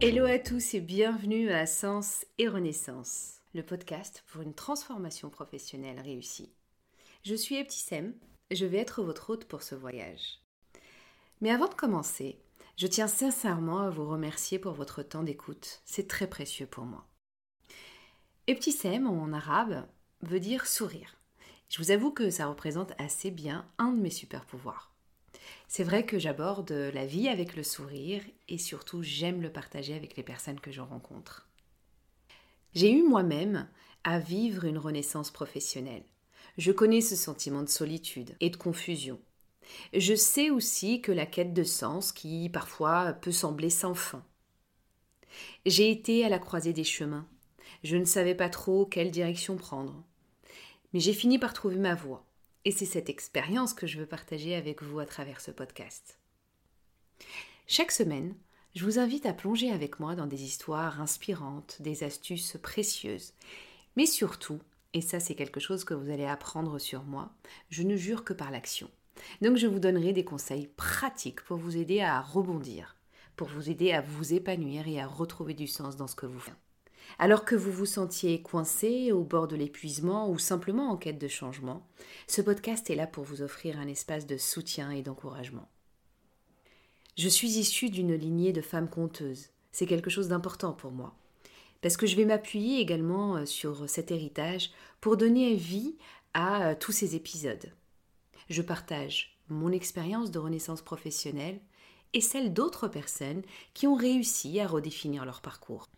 Hello à tous et bienvenue à Sens et Renaissance, le podcast pour une transformation professionnelle réussie. Je suis Ebtissem, je vais être votre hôte pour ce voyage. Mais avant de commencer, je tiens sincèrement à vous remercier pour votre temps d'écoute, c'est très précieux pour moi. Ebtissem en arabe veut dire sourire. Je vous avoue que ça représente assez bien un de mes super pouvoirs. C'est vrai que j'aborde la vie avec le sourire et surtout j'aime le partager avec les personnes que je rencontre. J'ai eu moi-même à vivre une renaissance professionnelle. Je connais ce sentiment de solitude et de confusion. Je sais aussi que la quête de sens qui parfois peut sembler sans fin. J'ai été à la croisée des chemins. Je ne savais pas trop quelle direction prendre. Mais j'ai fini par trouver ma voie. Et c'est cette expérience que je veux partager avec vous à travers ce podcast. Chaque semaine, je vous invite à plonger avec moi dans des histoires inspirantes, des astuces précieuses. Mais surtout, et ça c'est quelque chose que vous allez apprendre sur moi, je ne jure que par l'action. Donc je vous donnerai des conseils pratiques pour vous aider à rebondir, pour vous aider à vous épanouir et à retrouver du sens dans ce que vous faites. Alors que vous vous sentiez coincé, au bord de l'épuisement ou simplement en quête de changement, ce podcast est là pour vous offrir un espace de soutien et d'encouragement. Je suis issue d'une lignée de femmes conteuses. C'est quelque chose d'important pour moi. Parce que je vais m'appuyer également sur cet héritage pour donner vie à tous ces épisodes. Je partage mon expérience de renaissance professionnelle et celle d'autres personnes qui ont réussi à redéfinir leur parcours.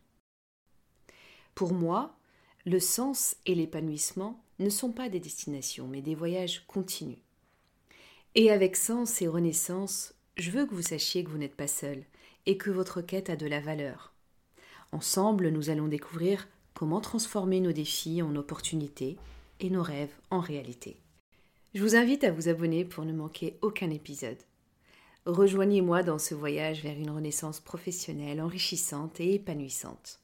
Pour moi, le sens et l'épanouissement ne sont pas des destinations, mais des voyages continus. Et avec Sens et Renaissance, je veux que vous sachiez que vous n'êtes pas seul et que votre quête a de la valeur. Ensemble, nous allons découvrir comment transformer nos défis en opportunités et nos rêves en réalité. Je vous invite à vous abonner pour ne manquer aucun épisode. Rejoignez-moi dans ce voyage vers une renaissance professionnelle enrichissante et épanouissante.